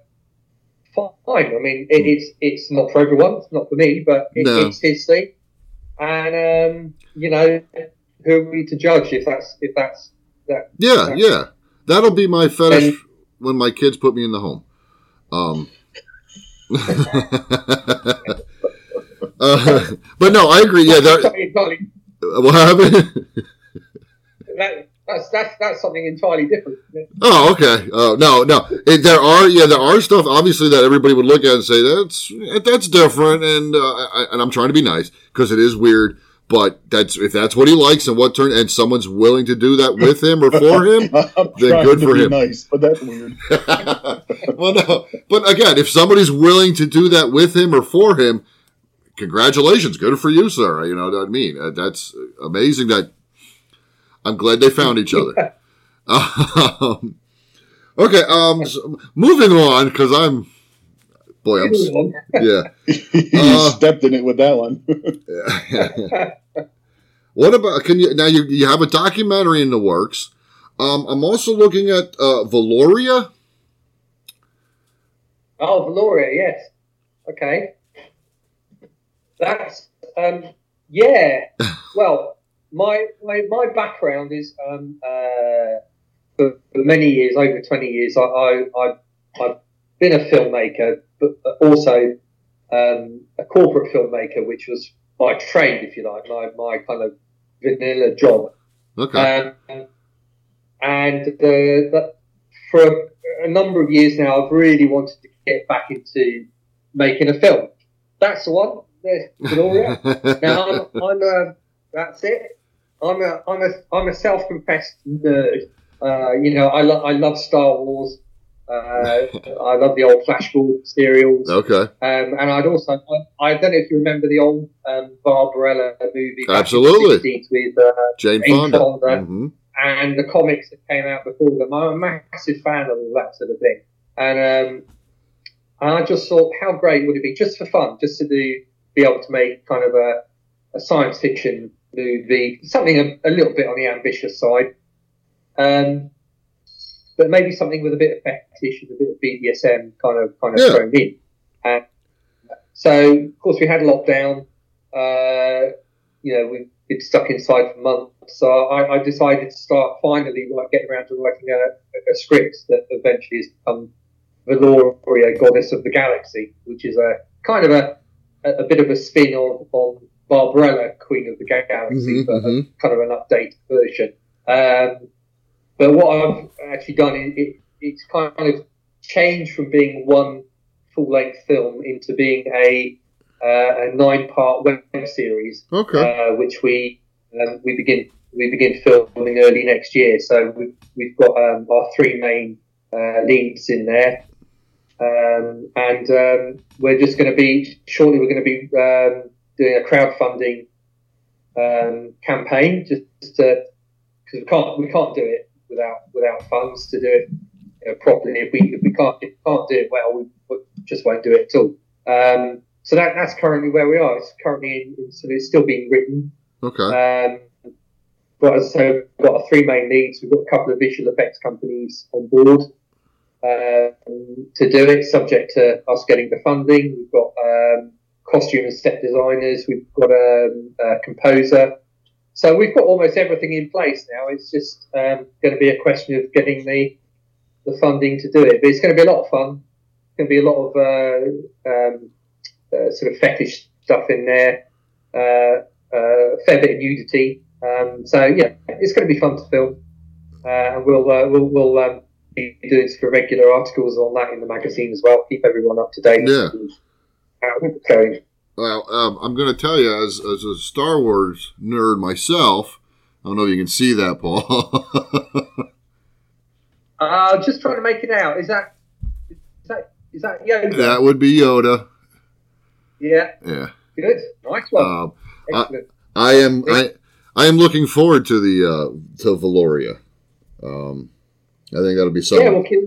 Fine. I mean, it's not for everyone. It's not for me, but it's his thing. And who are we to judge if that's that? Yeah. That'll be my fetish when my kids put me in the home. But no, I agree. Yeah, what happened? That's something entirely different. Oh, okay. Oh, no. There are stuff obviously that everybody would look at and say that's different, and I'm trying to be nice because it is weird. But that's, if that's what he likes and what turn, and someone's willing to do that with him or for him, then good for him. Nice, but that's weird. Well, no. But again, if somebody's willing to do that with him or for him, congratulations, good for you, sir. You know what I mean? That's amazing. That. I'm glad they found each other. Okay, so moving on, because you stepped in it with that one. What about, can you, now you have a documentary in the works. I'm also looking at Valoria. Oh, Valoria, yes. Okay. That's, yeah. Well, my background is, for many years, over 20 years, I've been a filmmaker, but also a corporate filmmaker, which was my trade, if you like, my kind of vanilla job. Okay. And for a number of years now, I've really wanted to get back into making a film. That's the one. There's Gloria. Now I'm that's it. I'm a self-confessed nerd. I love Star Wars. I love the old Flashball serials. Okay. And I'd also, I don't know if you remember the old Barbarella movie. Absolutely. With Jane Fonda. Mm-hmm. And the comics that came out before them. I'm a massive fan of all that sort of thing. And I just thought, how great would it be, just for fun, just to be able to make kind of a science fiction movie, something a little bit on the ambitious side, but maybe something with a bit of fetish and a bit of BDSM kind of thrown in. And so, of course, we had lockdown. We've been stuck inside for months. So I decided to start finally getting around to writing a script that eventually has become Valoria, Goddess of the Galaxy, which is a kind of a bit of a spin on Barbarella, Queen of the Galaxy, but kind of an updated version. But what I've actually done is it's kind of changed from being one full-length film into being a 9-part web series, okay, which we begin filming early next year. So we've got our 3 main leads in there. And we're just going to be, shortly we're going to be doing a crowdfunding campaign, just to, because we can't do it without funds to do it properly. If we can't do it well, we just won't do it at all. So that's currently where we are. It's currently in, so it's still being written. Okay. But so we've got our 3 main leads. We've got a couple of visual effects companies on board to do it, subject to us getting the funding. We've got costume and set designers. We've got a composer. So we've got almost everything in place now. It's just going to be a question of getting the funding to do it. But it's going to be a lot of fun. It's going to be a lot of sort of fetish stuff in there, a fair bit of nudity. So yeah, it's going to be fun to film. And we'll be doing some regular articles on that in the magazine as well. Keep everyone up to date. Yeah. Going. Well, I'm going to tell you, as a Star Wars nerd myself, I don't know if you can see that, Paul. Just trying to make it out. Is that Yoda? That would be Yoda. Yeah. Yeah. Good. Nice one. Excellent. I am looking forward to to Valoria. I think that'll be something. Yeah.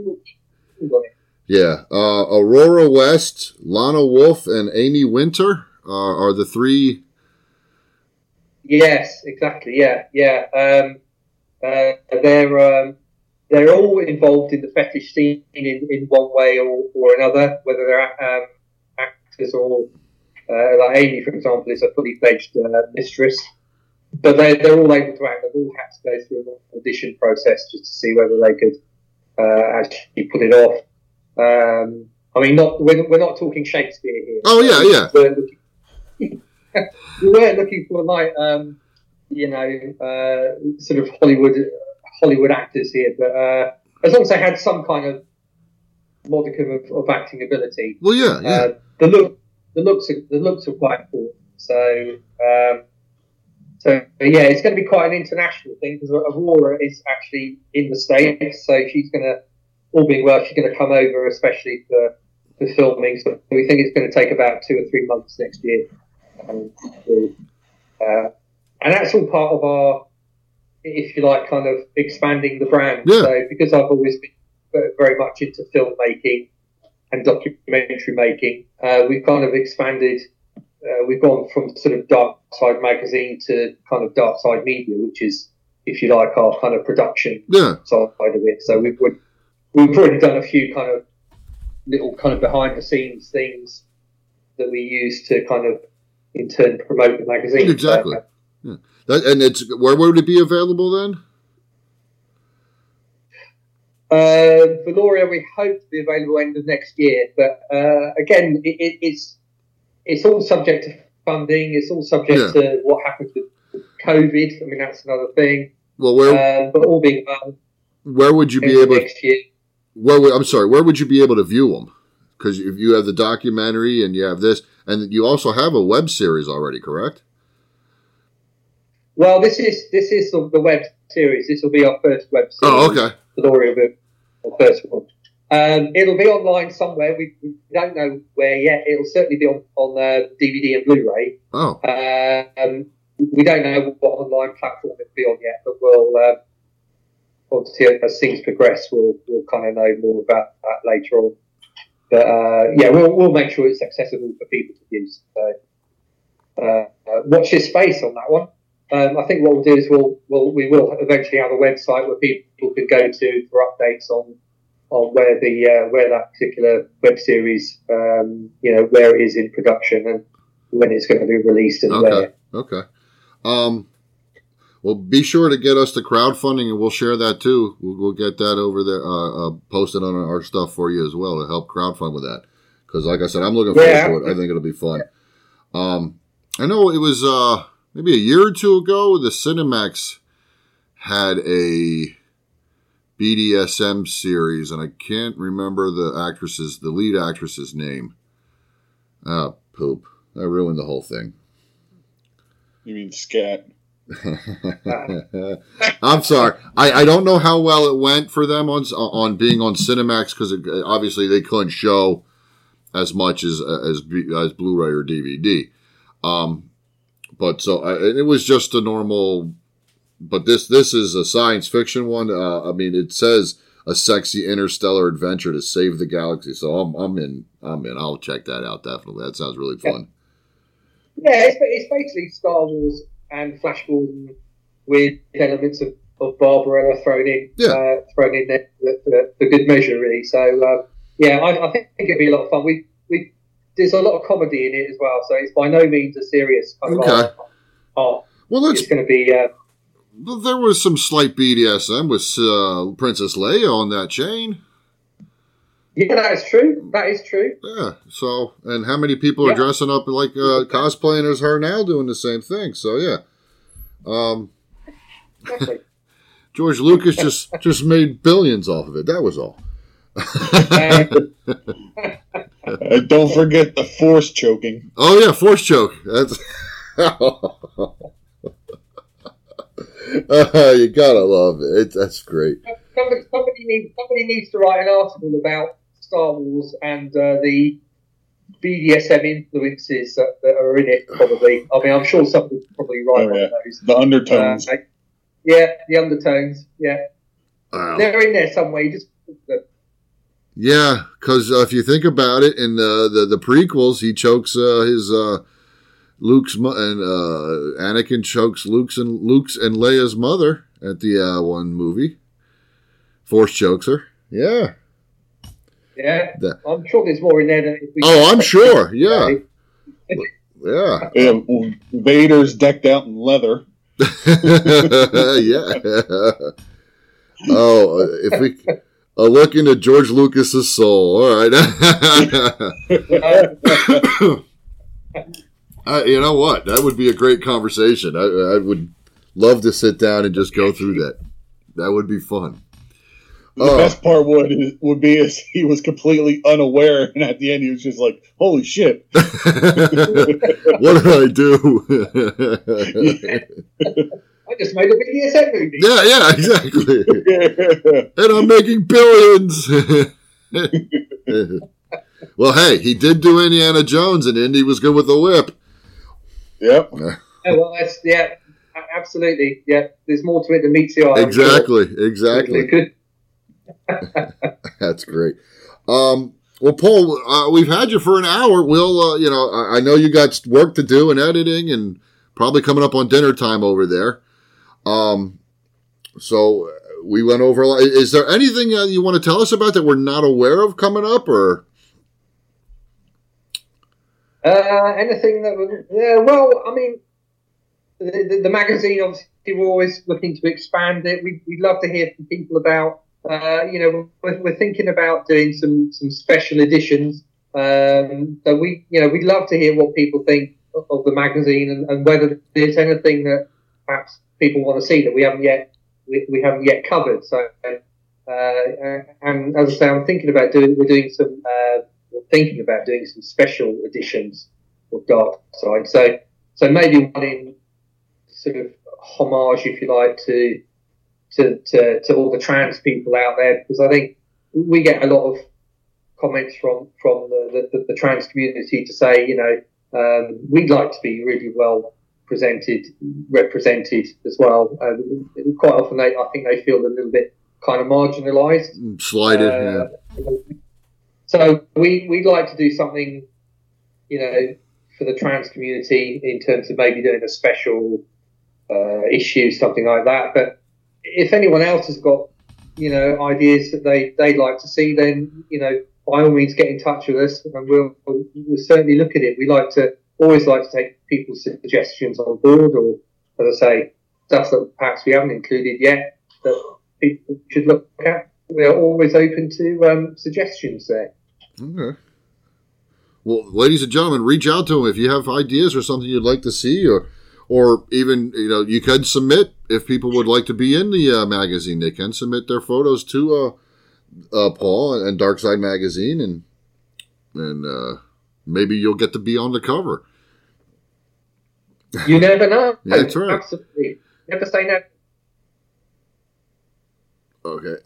We'll Yeah, Aurora West, Lana Wolfe, and Amy Winter are the 3. Yes, exactly. Yeah. They're all involved in the fetish scene in one way or another. Whether they're actors or like Amy, for example, is a fully fledged mistress. But they're all able to act. They've all had to go through an audition process just to see whether they could actually put it off. I mean, we're not talking Shakespeare here. Oh yeah. We weren't looking for like sort of Hollywood actors here, but as long as they had some kind of modicum of acting ability. Well, yeah. The looks are quite important. So yeah, it's going to be quite an international thing because Aurora is actually in the States, so she's going to. All being well, she's going to come over, especially for filming. So we think it's going to take about 2 or 3 months next year. And that's all part of our, if you like, kind of expanding the brand. Yeah. So because I've always been very much into filmmaking and documentary making, we've kind of expanded We've gone from sort of Dark Side magazine to kind of Dark Side Media, which is, if you like, our kind of production side of it. So we've already done a few kind of little kind of behind the scenes things that we use to kind of in turn promote the magazine. Exactly. Yeah. And it's where would it be available then? Valoria, we hope to be available end of next year, but again, it's all subject to funding. It's all subject to what happens with COVID. I mean, that's another thing. Well, but all being well, where would you be able next year? Where would you be able to view them? Because if you have the documentary and you have this, and you also have a web series already, correct? Well, this is the web series. This will be our first web series. Oh, okay. Glory of it, our first one. It'll be online somewhere. We don't know where yet. It'll certainly be on DVD and Blu-ray. Oh. We don't know what online platform it'll be on yet, but we'll obviously as things progress, we'll kind of know more about that later on. But we'll make sure it's accessible for people to use. So watch this space on that one. I think what we'll do is we will eventually have a website where people can go to for updates on where that particular web series, where it is in production and when it's going to be released and where. Okay. Well, be sure to get us the crowdfunding and we'll share that too. We'll get that over there, posted on our stuff for you as well to help crowdfund with that. Because like I said, I'm looking forward to it. I think it'll be fun. Yeah. I know it was... maybe a year or two ago, the Cinemax had a BDSM series, and I can't remember the lead actress's name. Ah, poop. I ruined the whole thing. You mean Scat? I'm sorry. I don't know how well it went for them on being on Cinemax, because obviously they couldn't show as much as Blu-ray or DVD. But so it was just a normal, but this is a science fiction one. I mean, it says a sexy interstellar adventure to save the galaxy. So I'm in. I'll check that out definitely. That sounds really fun. Yeah, it's basically Star Wars and Flash Gordon with elements of Barbarella thrown in there for good measure, really. So I think it'd be a lot of fun. We There's a lot of comedy in it as well, so it's by no means a serious kind of art. Well, it's going to be... there was some slight BDSM with Princess Leia on that chain. Yeah, that is true. Yeah, so... And how many people are dressing up like cosplaying as her now doing the same thing, so yeah. George Lucas just made billions off of it, that was all. Don't forget the force choking. Oh yeah, force choke. That's you gotta love it. That's great. Somebody needs to write an article about Star Wars and the BDSM influences that are in it. Probably. I mean, I'm sure somebody would probably write one of those. The undertones. The undertones. Yeah, wow. They're in there somewhere. You just put them. Yeah, because if you think about it, in the prequels, he chokes Luke's and Anakin chokes Luke's and Leia's mother at the one movie. Force chokes her. Yeah. Yeah. I'm sure there's more in there than. I'm sure. Yeah. Yeah. Vader's decked out in leather. Yeah. Oh, if we. A look into George Lucas's soul. All right. You know what? That would be a great conversation. I would love to sit down and just go through that. That would be fun. The best part would be is he was completely unaware, and at the end he was just like, "Holy shit! What did I do? I just made a BDSM movie." Yeah, exactly. And I'm making billions. Well, hey, he did do Indiana Jones, and Indy was good with the whip. Yep. Absolutely. Yeah, there's more to it than meets the eye. Exactly. That's great. Well, Paul, we've had you for an hour. We'll, I know you got work to do and editing and probably coming up on dinner time over there. So we went over a lot. Is there anything you want to tell us about that we're not aware of coming up, or? Anything that was, the magazine, obviously, we're always looking to expand it. We'd love to hear from people about, we're thinking about doing some special editions. So we'd love to hear what people think of the magazine and whether there's anything that perhaps people want to see that we haven't yet covered. So, and as I say, we're thinking about doing some special editions of Dark Side. So maybe one in sort of homage, if you like, to all the trans people out there, because I think we get a lot of comments from the trans community to say, we'd like to be really well represented as well. Quite often, I think they feel a little bit kind of marginalised, slighted. So we'd like to do something, for the trans community in terms of maybe doing a special issue, something like that. But if anyone else has got, ideas that they'd like to see, then, by all means get in touch with us and we'll certainly look at it. We always like to take people's suggestions on board, or, as I say, stuff that perhaps we haven't included yet that people should look at. We are always open to suggestions there. Okay. Well, ladies and gentlemen, reach out to them if you have ideas or something you'd like to see, or even, you could submit, if people would like to be in the magazine, they can submit their photos to Paul and Dark Side Magazine, and maybe you'll get to be on the cover. You never know. That's right. Absolutely. Never say no. Okay.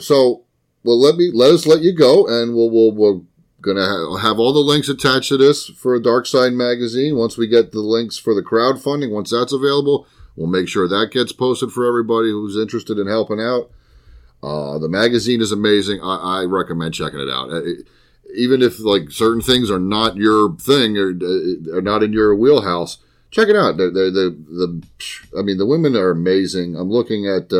So, let us you go, and we'll gonna have all the links attached to this for Dark Side Magazine. Once we get the links for the crowdfunding, once that's available, we'll make sure that gets posted for everybody who's interested in helping out. The magazine is amazing. I recommend checking it out. Even if certain things are not your thing or not in your wheelhouse, check it out. The women are amazing. I'm looking at.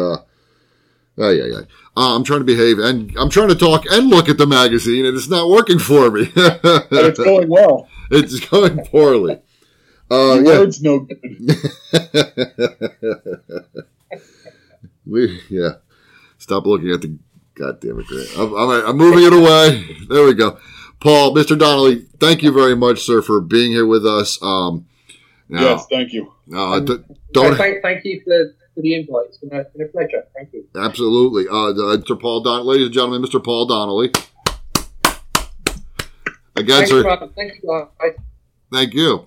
I'm trying to behave, and I'm trying to talk and look at the magazine, and it's not working for me. But it's going well. It's going poorly. Words no good. Stop looking at the goddamn it. I'm moving it away. There we go. Paul, Mr. Donnelly, thank you very much, sir, for being here with us. Yes, thank you. Thank you for the invite. It's been a pleasure. Thank you. Absolutely. Mr. Paul Donnelly, ladies and gentlemen, Mr. Paul Donnelly. Again, thanks, sir. Thank you.